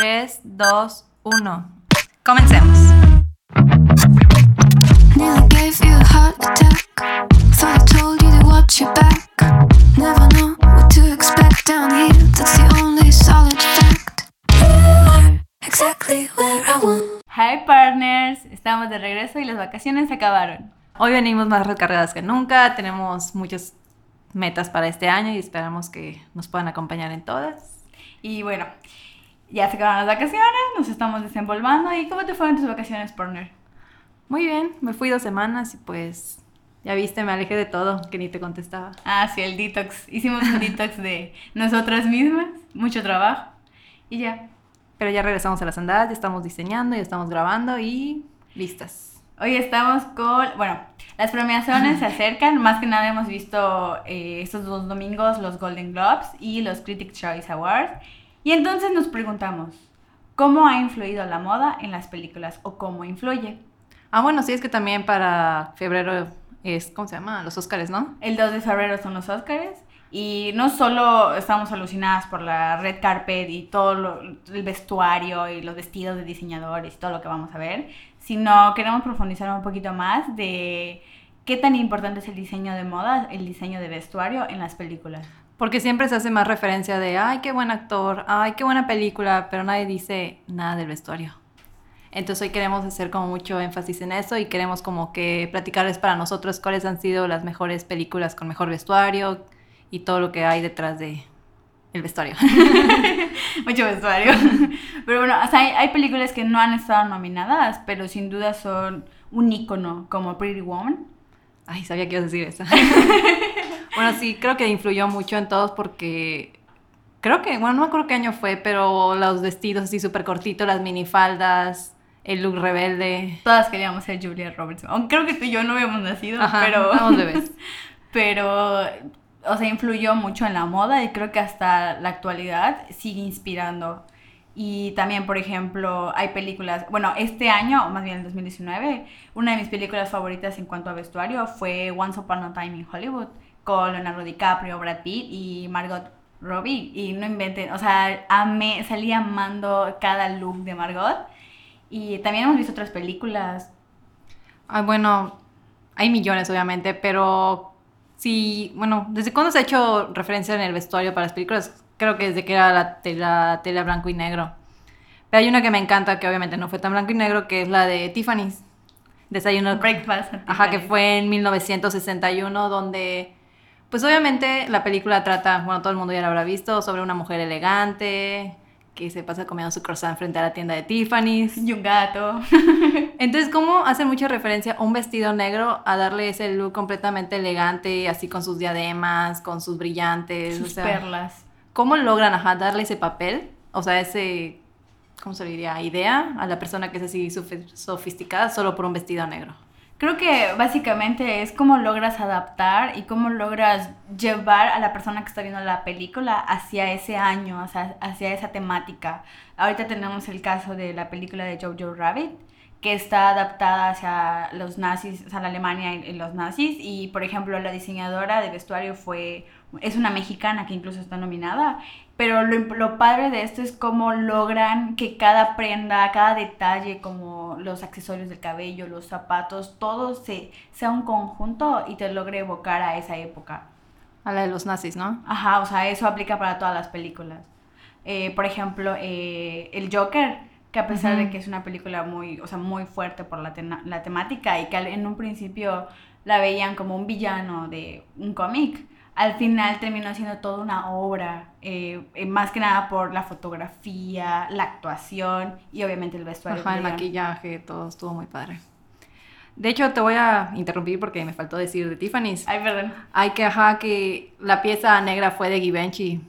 3, 2, 1. Comencemos. Hi partners, estamos de regreso y las vacaciones se acabaron. Hoy venimos más recargadas que nunca, tenemos muchas metas para este año y esperamos que nos puedan acompañar en todas. Y bueno, ya se acabaron las vacaciones, nos estamos desenvolvando. ¿Y cómo te fueron tus vacaciones, partner? Muy bien, me fui 2 semanas y pues ya viste, me alejé de todo, que ni te contestaba. Ah, sí, el detox. Hicimos un detox de nosotras mismas, mucho trabajo y ya. Pero ya regresamos a las andadas, ya estamos diseñando, ya estamos grabando y listas. Hoy estamos con, bueno, las premiaciones se acercan, más que nada hemos visto estos 2 domingos los Golden Globes y los Critic Choice Awards, y entonces nos preguntamos, ¿cómo ha influido la moda en las películas o cómo influye? Ah, bueno, sí, es que también para febrero es, ¿cómo se llama? Los Óscares, ¿no? El 2 de febrero son los Óscares, y no solo estamos alucinadas por la red carpet y todo el vestuario y los vestidos de diseñadores y todo lo que vamos a ver, sino queremos profundizar un poquito más de qué tan importante es el diseño de moda, el diseño de vestuario en las películas. Porque siempre se hace más referencia de, ay, qué buen actor, ay, qué buena película, pero nadie dice nada del vestuario. Entonces hoy queremos hacer como mucho énfasis en eso y queremos como que platicarles para nosotros cuáles han sido las mejores películas con mejor vestuario y todo lo que hay detrás de el vestuario. Mucho vestuario. Pero bueno, o sea, hay películas que no han estado nominadas, pero sin duda son un ícono, como Pretty Woman. Ay, sabía que ibas a decir eso. Bueno, sí, creo que influyó mucho en todos porque... Creo que, bueno, no me acuerdo qué año fue, pero los vestidos así súper cortitos, las minifaldas, el look rebelde. Todas queríamos ser Julia Roberts. Aunque creo que tú y yo no habíamos nacido, ajá, pero... Éramos bebés. Pero... O sea, influyó mucho en la moda y creo que hasta la actualidad sigue inspirando. Y también, por ejemplo, hay películas... Bueno, este año, o más bien el 2019, una de mis películas favoritas en cuanto a vestuario fue Once Upon a Time in Hollywood, con Leonardo DiCaprio, Brad Pitt y Margot Robbie. Y no inventen, o sea, salí amando cada look de Margot. Y también hemos visto otras películas. Ah, bueno, hay millones, obviamente, pero... Sí, bueno, ¿desde cuándo se ha hecho referencia en el vestuario para las películas? Creo que desde que era la tela blanco y negro. Pero hay una que me encanta, que obviamente no fue tan blanco y negro, que es la de Tiffany's. Desayuno. Breakfast at Tiffany's. Ajá, que fue en 1961, donde... Pues obviamente la película trata, bueno, todo el mundo ya la habrá visto, sobre una mujer elegante... que se pasa comiendo su croissant frente a la tienda de Tiffany's. Y un gato. Entonces, ¿cómo hace mucha referencia un vestido negro a darle ese look completamente elegante, así con sus diademas, con sus brillantes? Sus, o sea, perlas. ¿Cómo logran, ajá, darle ese papel? O sea, ese, ¿cómo se diría? Idea a la persona que es así sofisticada solo por un vestido negro. Creo que básicamente es cómo logras adaptar y cómo logras llevar a la persona que está viendo la película hacia ese año, hacia esa temática. Ahorita tenemos el caso de la película de Jojo Rabbit, que está adaptada hacia los nazis, hacia la Alemania y los nazis. Y, por ejemplo, la diseñadora de vestuario es una mexicana que incluso está nominada. Pero lo padre de esto es cómo logran que cada prenda, cada detalle, como los accesorios del cabello, los zapatos, todo sea un conjunto y te logre evocar a esa época. A la de los nazis, ¿no? Ajá, o sea, eso aplica para todas las películas. Por ejemplo, el Joker... que a pesar de que es una película muy, o sea, muy fuerte por la temática y que en un principio la veían como un villano de un cómic, al final terminó siendo toda una obra, más que nada por la fotografía, la actuación y obviamente el vestuario. Ajá, el maquillaje, todo estuvo muy padre. De hecho, te voy a interrumpir porque me faltó decir de Tiffany's. Ay, perdón. Ay, que ajá, que la pieza negra fue de Givenchy,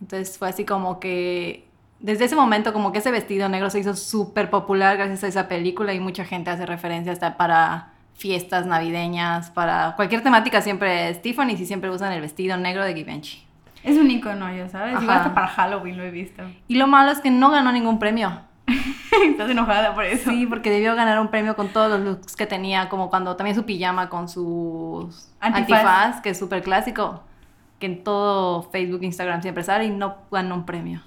entonces fue así como que... Desde ese momento, como que ese vestido negro se hizo súper popular gracias a esa película y mucha gente hace referencia hasta para fiestas navideñas, para cualquier temática siempre es Tiffany's y siempre usan el vestido negro de Givenchy. Es un icono, ya sabes. Ajá. Yo hasta para Halloween lo he visto. Y lo malo es que no ganó ningún premio. Estás enojada por eso. Sí, porque debió ganar un premio con todos los looks que tenía, como cuando también su pijama con su antifaz que es súper clásico, que en todo Facebook, Instagram siempre sale y no ganó un premio.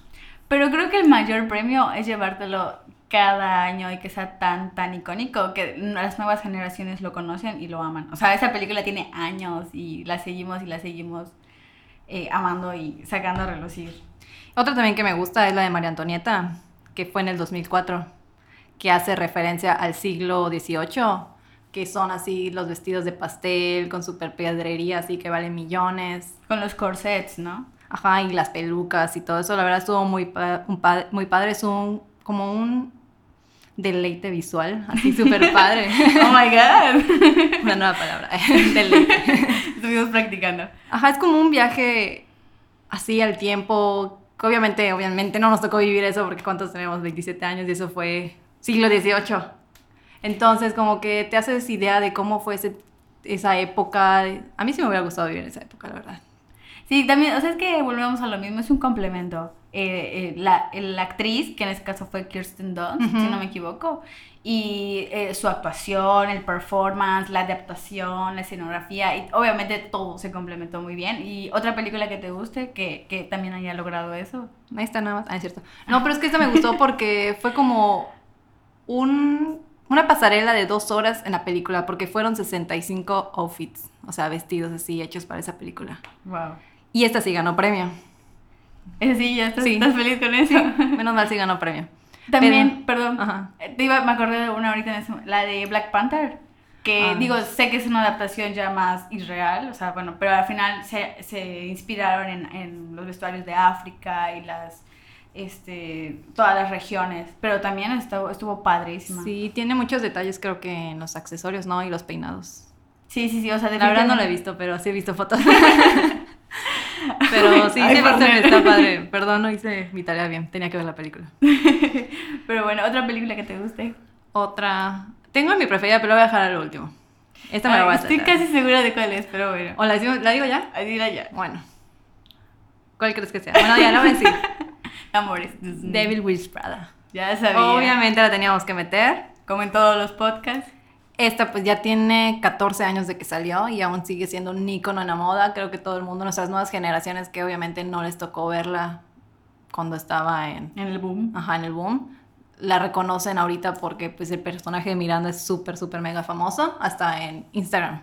Pero creo que el mayor premio es llevártelo cada año y que sea tan, tan icónico que las nuevas generaciones lo conocen y lo aman. O sea, esa película tiene años y la seguimos amando y sacando a relucir. Otra también que me gusta es la de María Antonieta, que fue en el 2004, que hace referencia al siglo XVIII, que son así los vestidos de pastel, con super pedrería, así que valen millones. Con los corsets, ¿no? Ajá, y las pelucas y todo eso. La verdad estuvo muy padre, es como un deleite visual, así súper padre. ¡Oh, my God! Una nueva palabra, deleite. Estuvimos practicando. Ajá, es como un viaje así al tiempo, que obviamente no nos tocó vivir eso, porque ¿cuántos tenemos? 27 años, y eso fue siglo XVIII. Entonces, como que te haces idea de cómo fue esa época. A mí sí me hubiera gustado vivir en esa época, la verdad. Sí, también, o sea, es que volvemos a lo mismo, es un complemento. La actriz, que en este caso fue Kirsten Dunst, uh-huh, si no me equivoco, y su actuación, el performance, la adaptación, la escenografía, y obviamente todo se complementó muy bien. Y otra película que te guste, que también haya logrado eso. Ahí está nada más, es cierto. No, pero es que esta me gustó porque fue como una pasarela de 2 horas en la película, porque fueron 65 outfits, o sea, vestidos así hechos para esa película. Wow. Y esta sí ganó premio. Sí, ya estás, sí. ¿Estás feliz con eso? Sí, menos mal, sí ganó premio. También, perdón, ajá. Me acordé de una ahorita, la de Black Panther, que sé que es una adaptación ya más irreal, o sea, bueno, pero al final se inspiraron en los vestuarios de África y todas las regiones, pero también estuvo padrísima. Sí, tiene muchos detalles, creo que en los accesorios, ¿no? Y los peinados. Sí, o sea, la verdad no la he visto, pero sí he visto fotos. Pero sí, está padre. Perdón, no hice mi tarea bien. Tenía que ver la película. Pero bueno, ¿otra película que te guste? Otra. Tengo mi preferida, pero la voy a dejar al último. Esta me la voy a hacer. Estoy casi segura de cuál es, pero bueno. ¿O la digo ya? Dila ya. Bueno. ¿Cuál crees que sea? Bueno, ya la voy a decir. Amores. Devil Wears Prada. Ya sabía. Obviamente la teníamos que meter. Como en todos los podcasts. Esta pues ya tiene 14 años de que salió y aún sigue siendo un ícono en la moda. Creo que todo el mundo, nuestras nuevas generaciones que obviamente no les tocó verla cuando estaba en el boom, la reconocen ahorita porque pues el personaje de Miranda es súper, súper mega famoso, hasta en Instagram.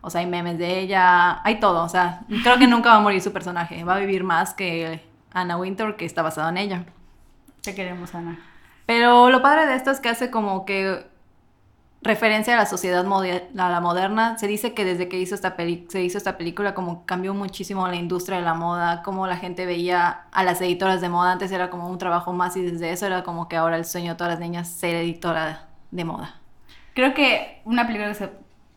O sea, hay memes de ella, hay todo. O sea, creo que nunca va a morir su personaje. Va a vivir más que Anna Wintour, que está basado en ella. Te queremos, Ana. Pero lo padre de esto es que hace como que referencia a la sociedad la moderna. Se dice que desde que se hizo esta película, como cambió muchísimo la industria de la moda, como la gente veía a las editoras de moda. Antes era como un trabajo más, y desde eso era como que ahora el sueño de todas las niñas ser editora de moda. Creo que una película que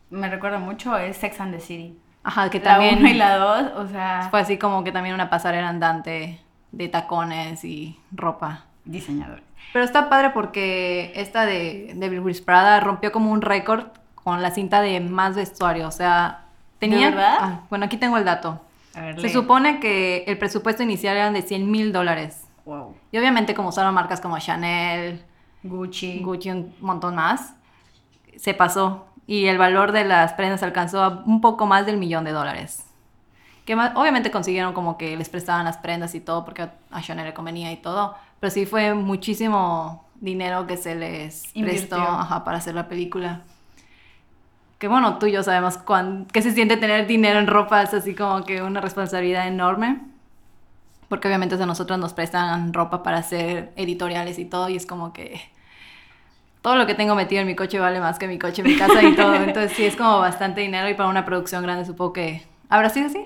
me recuerda mucho es Sex and the City. Ajá, que también... La 1 y la 2, o sea... Fue así como que también una pasarela andante de tacones y ropa. Diseñadores. Pero está padre porque esta de Devil Wears Prada rompió como un récord con la cinta de más vestuario. O sea, tenía... ¿De verdad? Bueno, aquí tengo el dato. A ver, se supone que el presupuesto inicial eran de $100,000. Wow. Y obviamente como usaron marcas como Chanel, Gucci, un montón más, se pasó. Y el valor de las prendas alcanzó a un poco más del $1,000,000. Que más, obviamente consiguieron como que les prestaban las prendas y todo, porque a Chanel le convenía y todo. Pero sí fue muchísimo dinero que se les prestó, para hacer la película. Que bueno, tú y yo sabemos qué se siente tener dinero en ropa. Es así como que una responsabilidad enorme. Porque obviamente a nosotros nos prestan ropa para hacer editoriales y todo. Y es como que todo lo que tengo metido en mi coche vale más que mi coche, mi casa y todo. Entonces sí es como bastante dinero, y para una producción grande supongo que habrá sido así.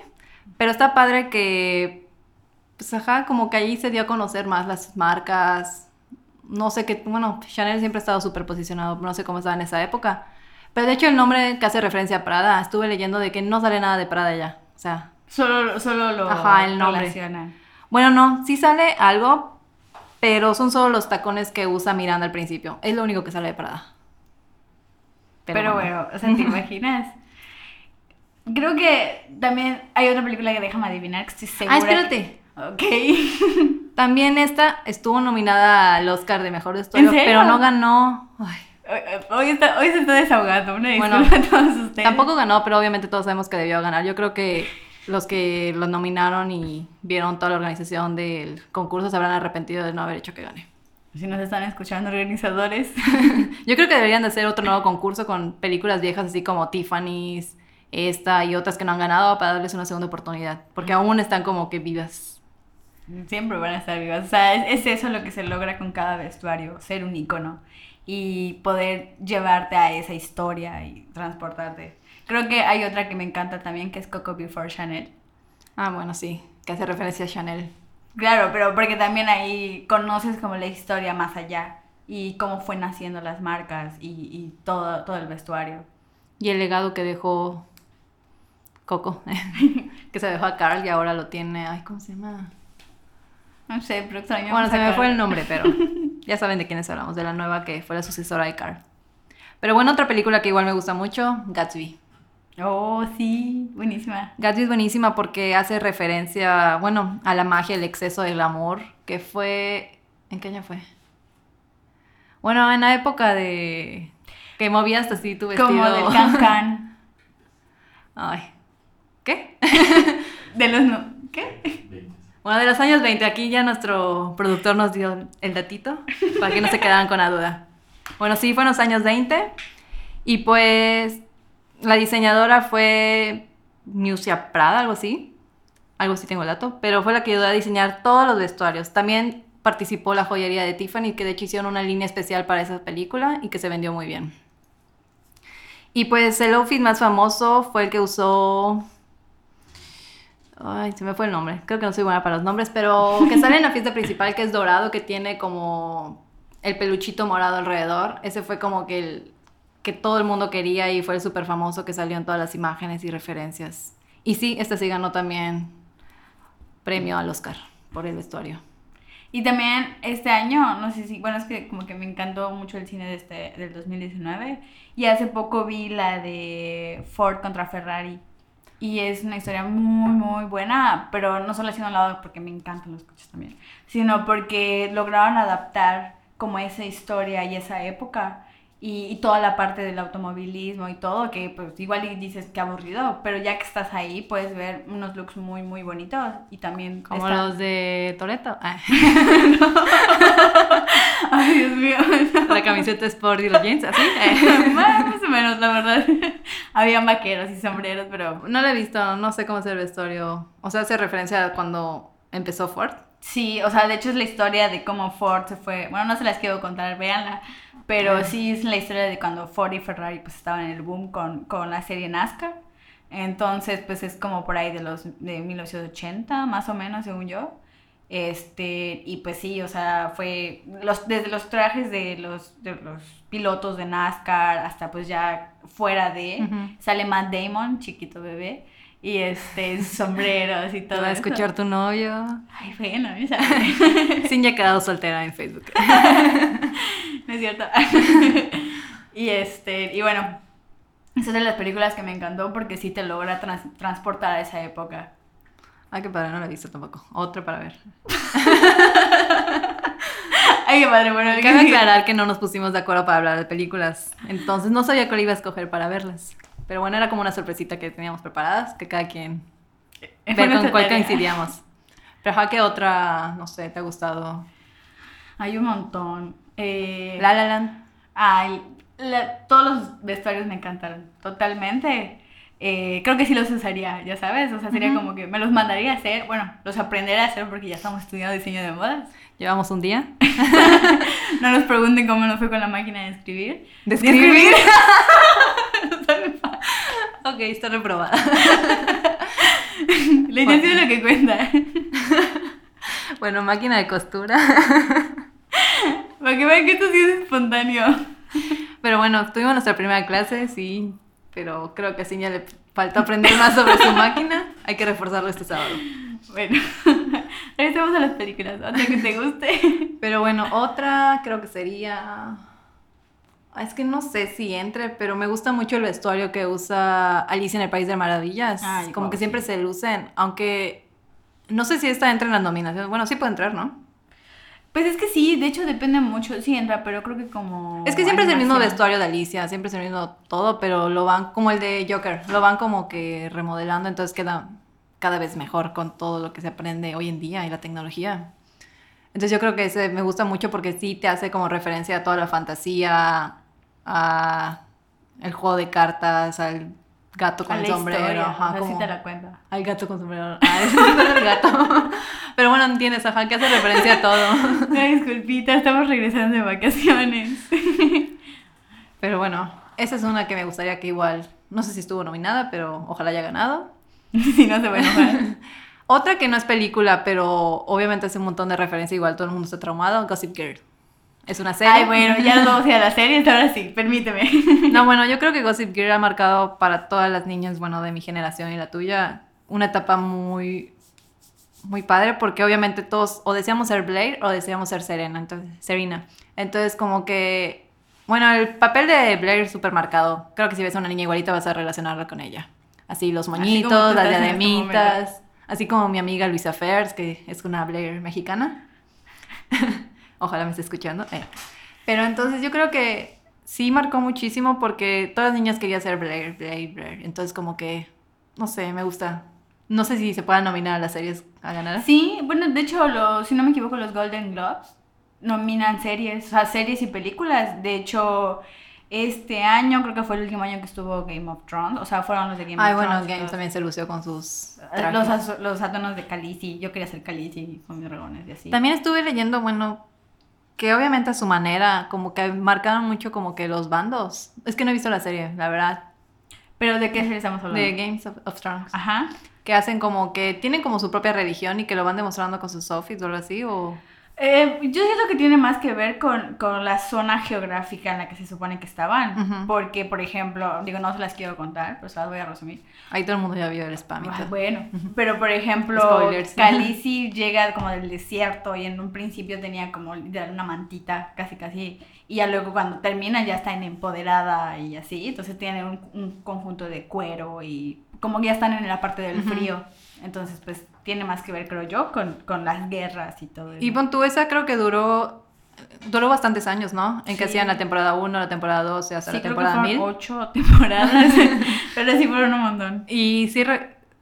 Pero está padre que... Pues ajá, como que allí se dio a conocer más las marcas. No sé qué... Bueno, Chanel siempre ha estado súper posicionado. No sé cómo estaba en esa época. Pero de hecho el nombre que hace referencia a Prada, estuve leyendo de que no sale nada de Prada ya. O sea... Solo lo relacionan. Bueno, no. Sí sale algo, pero son solo los tacones que usa Miranda al principio. Es lo único que sale de Prada. Pero bueno, o sea, ¿te imaginas? Creo que también hay otra película que déjame adivinar, que estoy segura... espérate. Ok. También esta estuvo nominada al Óscar de Mejor Vestuario, pero no ganó. Ay. Hoy se está desahogando. Bueno, a todos ustedes. Tampoco ganó, pero obviamente todos sabemos que debió ganar. Yo creo que los que los nominaron y vieron toda la organización del concurso se habrán arrepentido de no haber hecho que gane. Si nos están escuchando, organizadores. Yo creo que deberían de hacer otro nuevo concurso con películas viejas, así como Tiffany's, esta y otras que no han ganado, para darles una segunda oportunidad, porque aún están como que vivas. Siempre van a estar vivas. O sea, es eso lo que se logra con cada vestuario, ser un ícono y poder llevarte a esa historia y transportarte. Creo que hay otra que me encanta también, que es Coco Before Chanel. Ah, bueno, sí, que hace referencia a Chanel. Claro, pero porque también ahí conoces como la historia más allá y cómo fue naciendo las marcas y todo el vestuario. Y el legado que dejó Coco, que se dejó a Carl y ahora lo tiene... Ay, ¿cómo se llama? No sé, pero extraño. Bueno, se me fue el nombre, pero ya saben de quiénes hablamos, de la nueva que fue la sucesora de Carl. Pero bueno, otra película que igual me gusta mucho, Gatsby. Oh, sí, buenísima. Gatsby es buenísima porque hace referencia, bueno, a la magia, el exceso del amor, que fue... ¿En qué año fue? Bueno, en la época de... que movías hasta así tu vestido. Como del can-can. Ay. ¿Qué? De los... No... ¿Qué? 20. Bueno, de los años 20. Aquí ya nuestro productor nos dio el datito para que no se quedaran con la duda. Bueno, sí, fue en los años 20. Y pues... la diseñadora fue Prada, algo así tengo el dato, pero fue la que ayudó a diseñar todos los vestuarios. También participó la joyería de Tiffany, que de hecho hicieron una línea especial para esa película y que se vendió muy bien. Y pues el outfit más famoso fue el que usó... Ay, se me fue el nombre, creo que no soy buena para los nombres, pero que sale en la fiesta principal, que es dorado, que tiene como el peluchito morado alrededor. Ese fue como que el... que todo el mundo quería y fue el súper famoso, que salió en todas las imágenes y referencias. Y sí, sí ganó también premio al Óscar por el vestuario. Y también este año, no sé si... Bueno, es que como que me encantó mucho el cine del 2019. Y hace poco vi la de Ford contra Ferrari. Y es una historia muy, muy buena, pero no solo haciendo un lado porque me encantan los coches también, sino porque lograron adaptar como esa historia y esa época... Y toda la parte del automovilismo y todo, que pues igual dices que aburrido, pero ya que estás ahí puedes ver unos looks muy, muy bonitos. Y también como los de Toretto. Ah. No. Ay, Dios mío. No. La camiseta sport y los jeans, así. Más o menos, la verdad. Había vaqueros y sombreros, pero no lo he visto, no sé cómo es el vestuario. O sea, hace referencia a cuando empezó Ford. Sí, o sea, de hecho es la historia de cómo Ford se fue. Bueno, no se las quiero contar, véanla. Pero sí es la historia de cuando Ford y Ferrari pues estaban en el boom con la serie NASCAR. Entonces pues es como por ahí de 1980 más o menos, según yo. Y pues sí, o sea, fue desde los trajes de los pilotos de NASCAR hasta pues ya fuera de... Uh-huh. Sale Matt Damon, chiquito bebé. Y sombreros y todo. ¿Te va a escuchar tu novio? Ay, bueno, ya sabes. Sin ya quedado soltera en Facebook. No es cierto. Y bueno, esa es de las películas que me encantó porque sí te logra transportar a esa época. Ay, qué padre, no la he visto tampoco. Otra para ver. Ay, qué padre, bueno. Cabe aclarar que no nos pusimos de acuerdo para hablar de películas. Entonces no sabía cuál iba a escoger para verlas. Pero bueno, era como una sorpresita que teníamos preparadas, que cada quien ver con cuál coincidíamos. Pero ajá, ¿qué otra, no sé, te ha gustado? Hay un montón. La La Land. Ay, todos los vestuarios me encantaron, totalmente. Creo que sí los usaría, ya sabes. O sea, sería como que me los mandaría a hacer. Bueno, los aprenderé a hacer porque ya estamos estudiando diseño de modas. Llevamos un día. No nos pregunten cómo nos fue con la máquina de escribir. ¿De escribir? Ok, está reprobada. La intención es lo que cuenta. Bueno, máquina de costura. Para que vean que esto sí es espontáneo. Pero bueno, tuvimos nuestra primera clase, sí. Pero creo que a Ciña le falta aprender más sobre su máquina. Hay que reforzarlo este sábado. Bueno, regresemos a las películas, otra que te guste. Pero bueno, otra creo que sería... Es que no sé si entre, pero me gusta mucho el vestuario que usa Alicia en el País de Maravillas. Ay, como wow, que siempre se lucen, aunque... No sé si esta entra en las nominaciones. Bueno, sí puede entrar, ¿no? Pues es que sí, de hecho depende mucho, sí entra, pero creo que como... Es que siempre animación. Es el mismo vestuario de Alicia, siempre es el mismo todo, pero lo van, como el de Joker, lo van como que remodelando, entonces queda cada vez mejor con todo lo que se aprende hoy en día y la tecnología. Entonces yo creo que ese me gusta mucho porque sí te hace como referencia a toda la fantasía, a el juego de cartas, al gato con el sombrero. Ajá, no sé si te la cuenta. Al gato con sombrero. Ah, ese es el gato. Pero bueno, entiendes, ajá, que hace referencia a todo. No, disculpita, estamos regresando de vacaciones. Pero bueno, esa es una que me gustaría que igual, no sé si estuvo nominada, pero ojalá haya ganado. Si no, se va a enojar. Otra que no es película, pero obviamente hace un montón de referencia, igual todo el mundo está traumado, Gossip Girl. Es una serie. Ay, bueno, ya nos vamos a ir a la serie, entonces ahora sí, permíteme. No, bueno, yo creo que Gossip Girl ha marcado para todas las niñas, bueno, de mi generación y la tuya, una etapa muy, muy padre, porque obviamente todos o deseamos ser Blair o deseamos ser Serena. Entonces, como que, bueno, el papel de Blair es súper marcado. Creo que si ves a una niña igualita vas a relacionarla con ella. Así los moñitos, las diademitas, así como mi amiga Luisa Fers, que es una Blair mexicana. Ojalá me esté escuchando. Pero entonces yo creo que sí marcó muchísimo porque todas las niñas querían ser Blair. Entonces como que, no sé, me gusta. No sé si se puedan nominar a las series a ganar. Sí, bueno, de hecho, si no me equivoco, los Golden Globes nominan series, o sea, series y películas. De hecho, este año creo que fue el último año que estuvo Game of Thrones. O sea, fueron los de Game of Thrones. Ay, bueno, Game también se lució con sus trajes. Los átonos de Khaleesi. Yo quería ser Khaleesi con mis dragones y así. También estuve leyendo, bueno, que obviamente a su manera, como que marcaron mucho como que los bandos. Es que no he visto la serie, la verdad. ¿Pero de qué serie estamos hablando? De Games of Thrones. Ajá. Que hacen como que tienen como su propia religión y que lo van demostrando con sus outfits o algo así, o... yo siento que tiene más que ver con la zona geográfica en la que se supone que estaban. Uh-huh. Porque, por ejemplo, digo, no se las quiero contar, pero se las voy a resumir. Ahí todo el mundo ya vio el spam. Y bueno, uh-huh. Pero por ejemplo, Khaleesi llega como del desierto y en un principio tenía como una mantita, casi. Y ya luego cuando termina ya está en empoderada y así. Entonces tiene un conjunto de cuero y como que ya están en la parte del uh-huh. frío. Entonces, pues, tiene más que ver, creo yo, con las guerras y todo eso. Y pon tú, esa creo que duró bastantes años, ¿no? En sí. Que hacían la temporada 1, la temporada 12, hasta sí, la temporada 1000. Sí, creo que fueron 8 temporadas, pero sí fueron un montón. ¿Y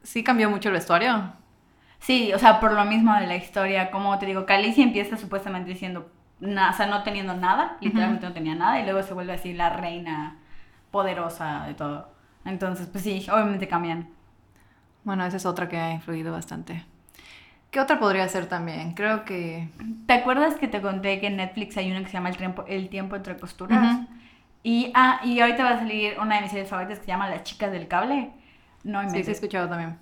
sí cambió mucho el vestuario? Sí, o sea, por lo mismo de la historia, como te digo, Khaleesi empieza supuestamente diciendo, o sea, no teniendo nada, literalmente uh-huh. no tenía nada, y luego se vuelve así la reina poderosa de todo. Entonces, pues sí, obviamente cambian. Bueno, esa es otra que ha influido bastante. ¿Qué otra podría ser también? Creo que... ¿Te acuerdas que te conté que en Netflix hay una que se llama El Tiempo entre Costuras? Uh-huh. Y ahorita va a salir una de mis series favoritas que se llama Las Chicas del Cable. No, sí, he escuchado también.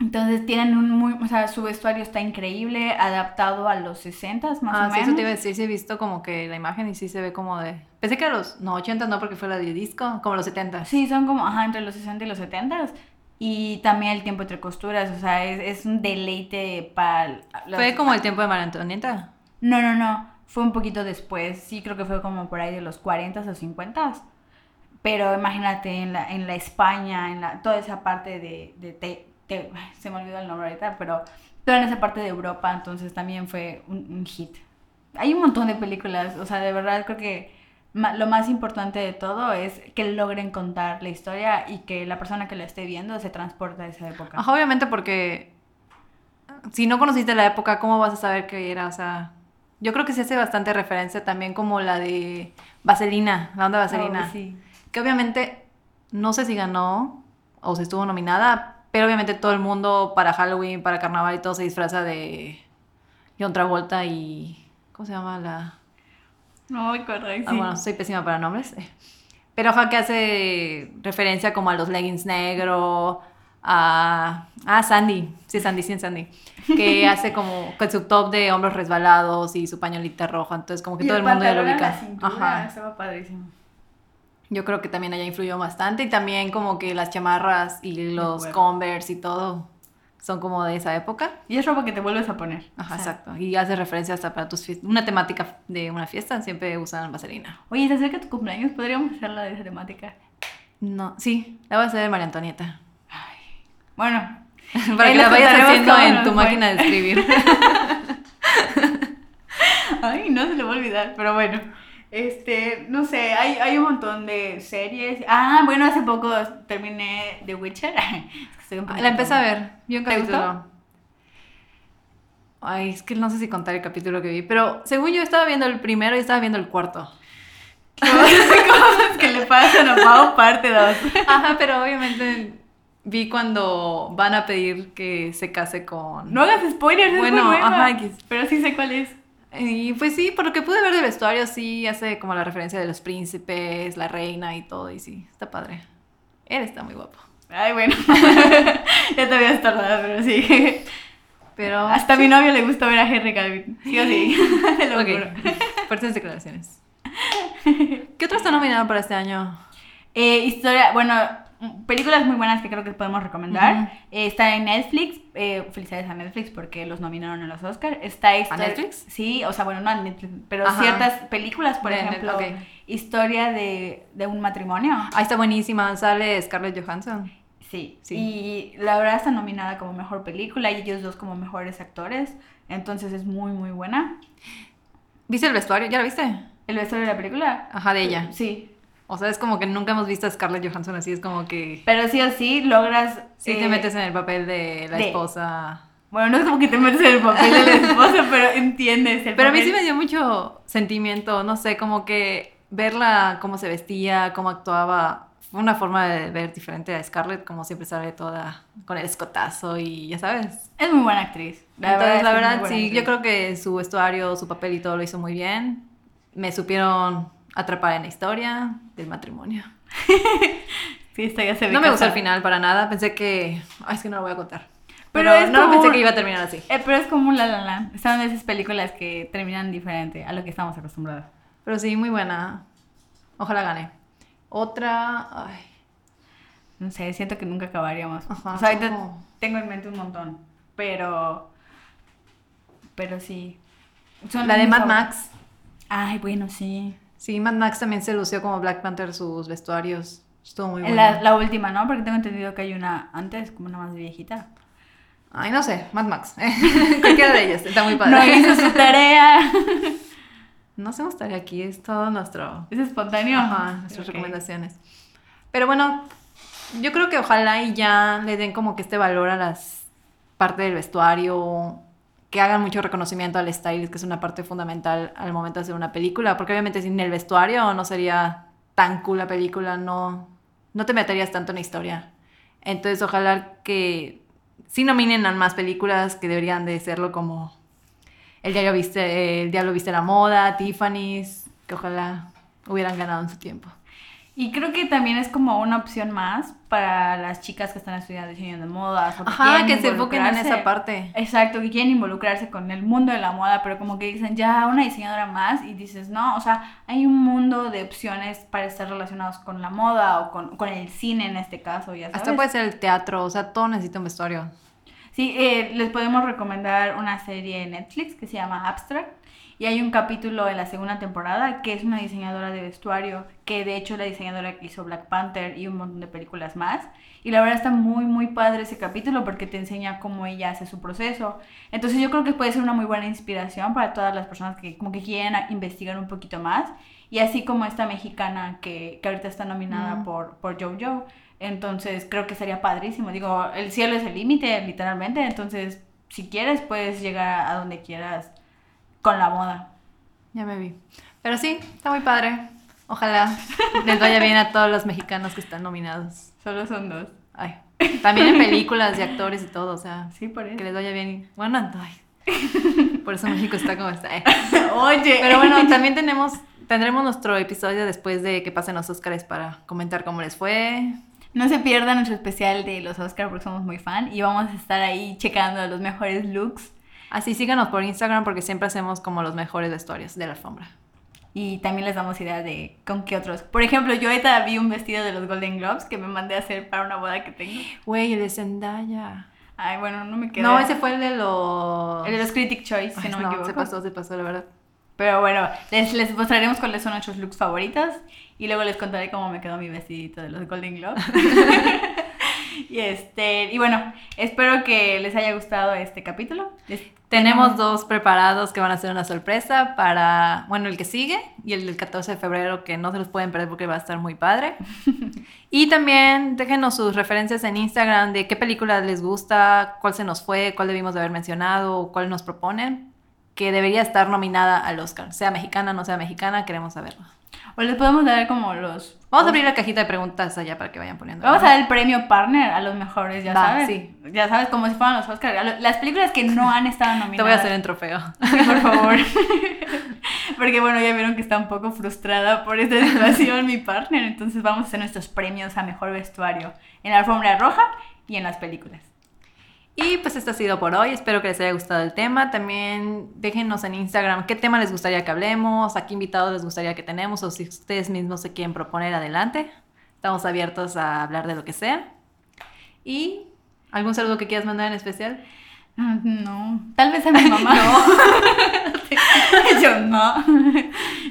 Entonces tienen o sea, su vestuario está increíble, adaptado a los 60s más o menos. Eso te iba a decir, sí he visto como que la imagen y sí se ve como de... Pensé que a los 80s no, porque fue la de disco, como los 70s. Sí, son como, ajá, entre los 60 y los 70s. Y también El Tiempo entre Costuras, o sea, es un deleite para... ¿Fue como el tiempo de María Antonieta? No, fue un poquito después, sí creo que fue como por ahí de los 40s o 50s, pero imagínate en la España, toda esa parte de se me olvidó el nombre ahorita, pero toda esa parte de Europa, entonces también fue un hit. Hay un montón de películas, o sea, de verdad creo que... Lo más importante de todo es que logren contar la historia y que la persona que la esté viendo se transporte a esa época. Ajá, obviamente, porque si no conociste la época, ¿cómo vas a saber qué era? O sea, yo creo que sí hace bastante referencia también como la de Vaselina, la onda Vaselina. Oh, sí. Que obviamente, no sé si ganó o si estuvo nominada, pero obviamente todo el mundo para Halloween, para Carnaval y todo se disfraza de John Travolta y... ¿Cómo se llama la...? No, correcto. Ah, bueno, soy pésima para nombres. Pero ojalá que hace referencia como a los leggings negros, a Sandy. Sí, Sandy. Que hace como con su top de hombros resbalados y su pañolita roja. Entonces como que todo el mundo ya lo ubica. La cintura, ajá. Estaba padrísimo. Yo creo que también allá influyó bastante. Y también como que las chamarras y los Converse y todo son como de esa época. Y es ropa que te vuelves a poner. Ajá, exacto. Y hace referencia hasta para tus fiestas. Una temática de una fiesta siempre usan Vaselina. Oye, ¿se acerca tu cumpleaños? ¿Podríamos hacerla de esa temática? No, sí. La voy a hacer de María Antonieta. Ay. Bueno. Para que la vayas haciendo en tu máquina de escribir. Ay, no se le va a olvidar. Pero bueno. No sé, hay un montón de series. Ah, bueno, hace poco terminé The Witcher. Estoy un poquito... La empecé a ver. Vi un capítulo. Ay, es que no sé si contar el capítulo que vi, pero según yo estaba viendo el primero y estaba viendo el cuarto. ¿Qué cosas que le pasan a Pau parte 2? Ajá, pero obviamente vi cuando van a pedir que se case con... No hagas spoilers, bueno, es muy buena. Ajá, pero sí sé cuál es. Y pues sí, por lo que pude ver del vestuario, sí hace como la referencia de los príncipes, la reina y todo, y sí, está padre. Él está muy guapo. Ay, bueno. Ya te habías tardado, pero sí. Pero hasta sí. A mi novio le gusta ver a Henry Calvin. Sí o sí. Te lo juro. Fuertes declaraciones. ¿Qué otro está nominado para este año? Historia, bueno, películas muy buenas que creo que podemos recomendar. Uh-huh. Está en Netflix. Felicidades a Netflix porque los nominaron en los Oscars. Está historia, ¿a Netflix? Sí, o sea, bueno, no a Netflix, pero ajá, ciertas películas, por ejemplo, Historia de un matrimonio. Ahí está buenísima. Sale Scarlett Johansson. Sí, sí, y la verdad está nominada como mejor película y ellos dos como mejores actores, entonces es muy muy buena. ¿Viste el vestuario? ¿Ya lo viste? ¿El vestuario de la película? Ajá, de ella. Sí. O sea, es como que nunca hemos visto a Scarlett Johansson así, es como que... Pero sí o sí logras... Sí, te metes en el papel de la esposa... Bueno, no es como que te metes en el papel de la esposa, pero entiendes el pero papel. A mí sí me dio mucho sentimiento, no sé, como que verla cómo se vestía, cómo actuaba... Una forma de ver diferente a Scarlett, como siempre sale toda con el escotazo y ya sabes. Es muy buena actriz. Entonces, la verdad, sí, yo creo que su vestuario, su papel y todo lo hizo muy bien. Me supieron atrapar en la historia del matrimonio. Sí, esta ya se ve. No me gustó el final para nada. Pensé que... Ay, es que no lo voy a contar. Pero no pensé que iba a terminar así. Pero es como un La La Land. Son esas películas que terminan diferente a lo que estamos acostumbrados. Pero sí, muy buena. Ojalá gane. Otra, ay, no sé, siento que nunca acabaríamos. Ajá, o sea, ahorita tengo en mente un montón, pero sí. Son la de Mad Max. Ay, bueno, sí. Sí, Mad Max también se lució como Black Panther sus vestuarios. Estuvo muy bueno. La última, ¿no? Porque tengo entendido que hay una antes, como una más viejita. Ay, no sé, Mad Max. Cualquiera de ellas, está muy padre. No hizo su tarea. No hacemos tarea aquí, es todo nuestro... Es espontáneo. Ajá, nuestras recomendaciones. Pero bueno, yo creo que ojalá y ya le den como que este valor a las partes del vestuario, que hagan mucho reconocimiento al stylist, que es una parte fundamental al momento de hacer una película, porque obviamente sin el vestuario no sería tan cool la película, no te meterías tanto en la historia. Entonces ojalá que sí nominen a más películas que deberían de serlo, como... El Diablo Viste la Moda, Tiffany's, que ojalá hubieran ganado en su tiempo. Y creo que también es como una opción más para las chicas que están estudiando diseño de modas. Ajá, que se enfoquen en esa parte. Exacto, que quieren involucrarse con el mundo de la moda, pero como que dicen, ya, una diseñadora más, y dices, no, o sea, hay un mundo de opciones para estar relacionados con la moda o con el cine en este caso, ya sabes. Hasta puede ser el teatro, o sea, todo necesita un vestuario. Sí, les podemos recomendar una serie en Netflix que se llama Abstract y hay un capítulo en la segunda temporada que es una diseñadora de vestuario que de hecho es la diseñadora que hizo Black Panther y un montón de películas más y la verdad está muy muy padre ese capítulo porque te enseña cómo ella hace su proceso, entonces yo creo que puede ser una muy buena inspiración para todas las personas que como que quieren investigar un poquito más y así como esta mexicana que ahorita está nominada por Jojo. Entonces creo que sería padrísimo, digo, el cielo es el límite literalmente, entonces si quieres puedes llegar a donde quieras con la moda. Ya me vi, pero sí, está muy padre, ojalá les vaya bien a todos los mexicanos que están nominados. Solo son 2. Ay, también en películas y actores y todo, o sea, sí, por eso. Que les vaya bien, bueno, ay, por eso México está como está. Oye, pero bueno, también tendremos nuestro episodio después de que pasen los Óscares para comentar cómo les fue. No se pierdan nuestro especial de los Oscar porque somos muy fan y vamos a estar ahí checando los mejores looks. Así síganos por Instagram porque siempre hacemos como los mejores vestuarios de la alfombra. Y también les damos ideas de con qué otros. Por ejemplo, yo ahorita vi un vestido de los Golden Globes que me mandé a hacer para una boda que tengo. Güey, el de Zendaya. Ay, bueno, no me quedé. No, ese fue el de los... El de los Critic Choice, si no me equivoco. Se pasó, la verdad. Pero bueno, les mostraremos cuáles son nuestros looks favoritos y luego les contaré cómo me quedó mi vestidito de los Golden Globes. Y bueno, espero que les haya gustado este capítulo. Tenemos 2 preparados que van a ser una sorpresa para, bueno, el que sigue y el del 14 de febrero que no se los pueden perder porque va a estar muy padre. Y también déjenos sus referencias en Instagram de qué película les gusta, cuál se nos fue, cuál debimos de haber mencionado, o cuál nos proponen que debería estar nominada al Oscar. Sea mexicana, no sea mexicana, queremos saberlo. O les podemos dar como los... Vamos a abrir la cajita de preguntas allá para que vayan poniendo. Vamos a dar el premio Partner a los mejores, ya sabes. Sí. Ya sabes, como si fueran los Óscares. Las películas que no han estado nominadas. Te voy a hacer en trofeo. Sí, por favor. Porque bueno, ya vieron que está un poco frustrada por esta situación mi Partner. Entonces vamos a hacer nuestros premios a mejor vestuario en la alfombra roja y en las películas. Y pues esto ha sido por hoy, espero que les haya gustado el tema. También déjenos en Instagram qué tema les gustaría que hablemos, a qué invitados les gustaría que tenemos, o si ustedes mismos se quieren proponer, adelante. Estamos abiertos a hablar de lo que sea. ¿Y algún saludo que quieras mandar en especial? No, tal vez a mi mamá. No. Yo no.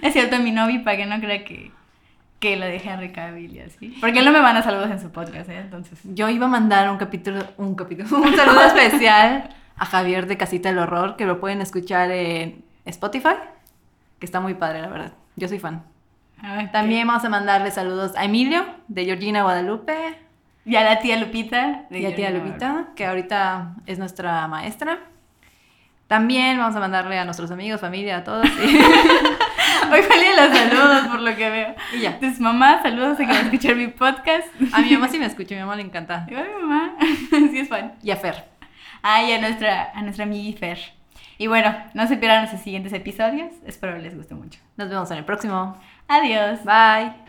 Es cierto, a mi novio, para que no crea que lo dejé a Ricavilia, ¿sí? Porque él no me manda saludos en su podcast, ¿eh? Entonces... Yo iba a mandar un saludo especial a Javier de Casita del Horror, que lo pueden escuchar en Spotify, que está muy padre, la verdad. Yo soy fan. Okay. También vamos a mandarle saludos a Emilio, de Georgina Guadalupe. Y a la tía Lupita. Y a tía Lupita, que ahorita es nuestra maestra. También vamos a mandarle a nuestros amigos, familia, a todos. Sí. Hoy valía los saludos, por lo que veo. Y ya. Entonces, mamá, saludos a que va a escuchar mi podcast. A mi mamá sí me escucha, a mi mamá le encanta. Igual a mi mamá, sí es fan. Y a Fer. Ah, y a nuestra amiga Fer. Y bueno, no se pierdan nuestros siguientes episodios. Espero les guste mucho. Nos vemos en el próximo. Adiós. Bye.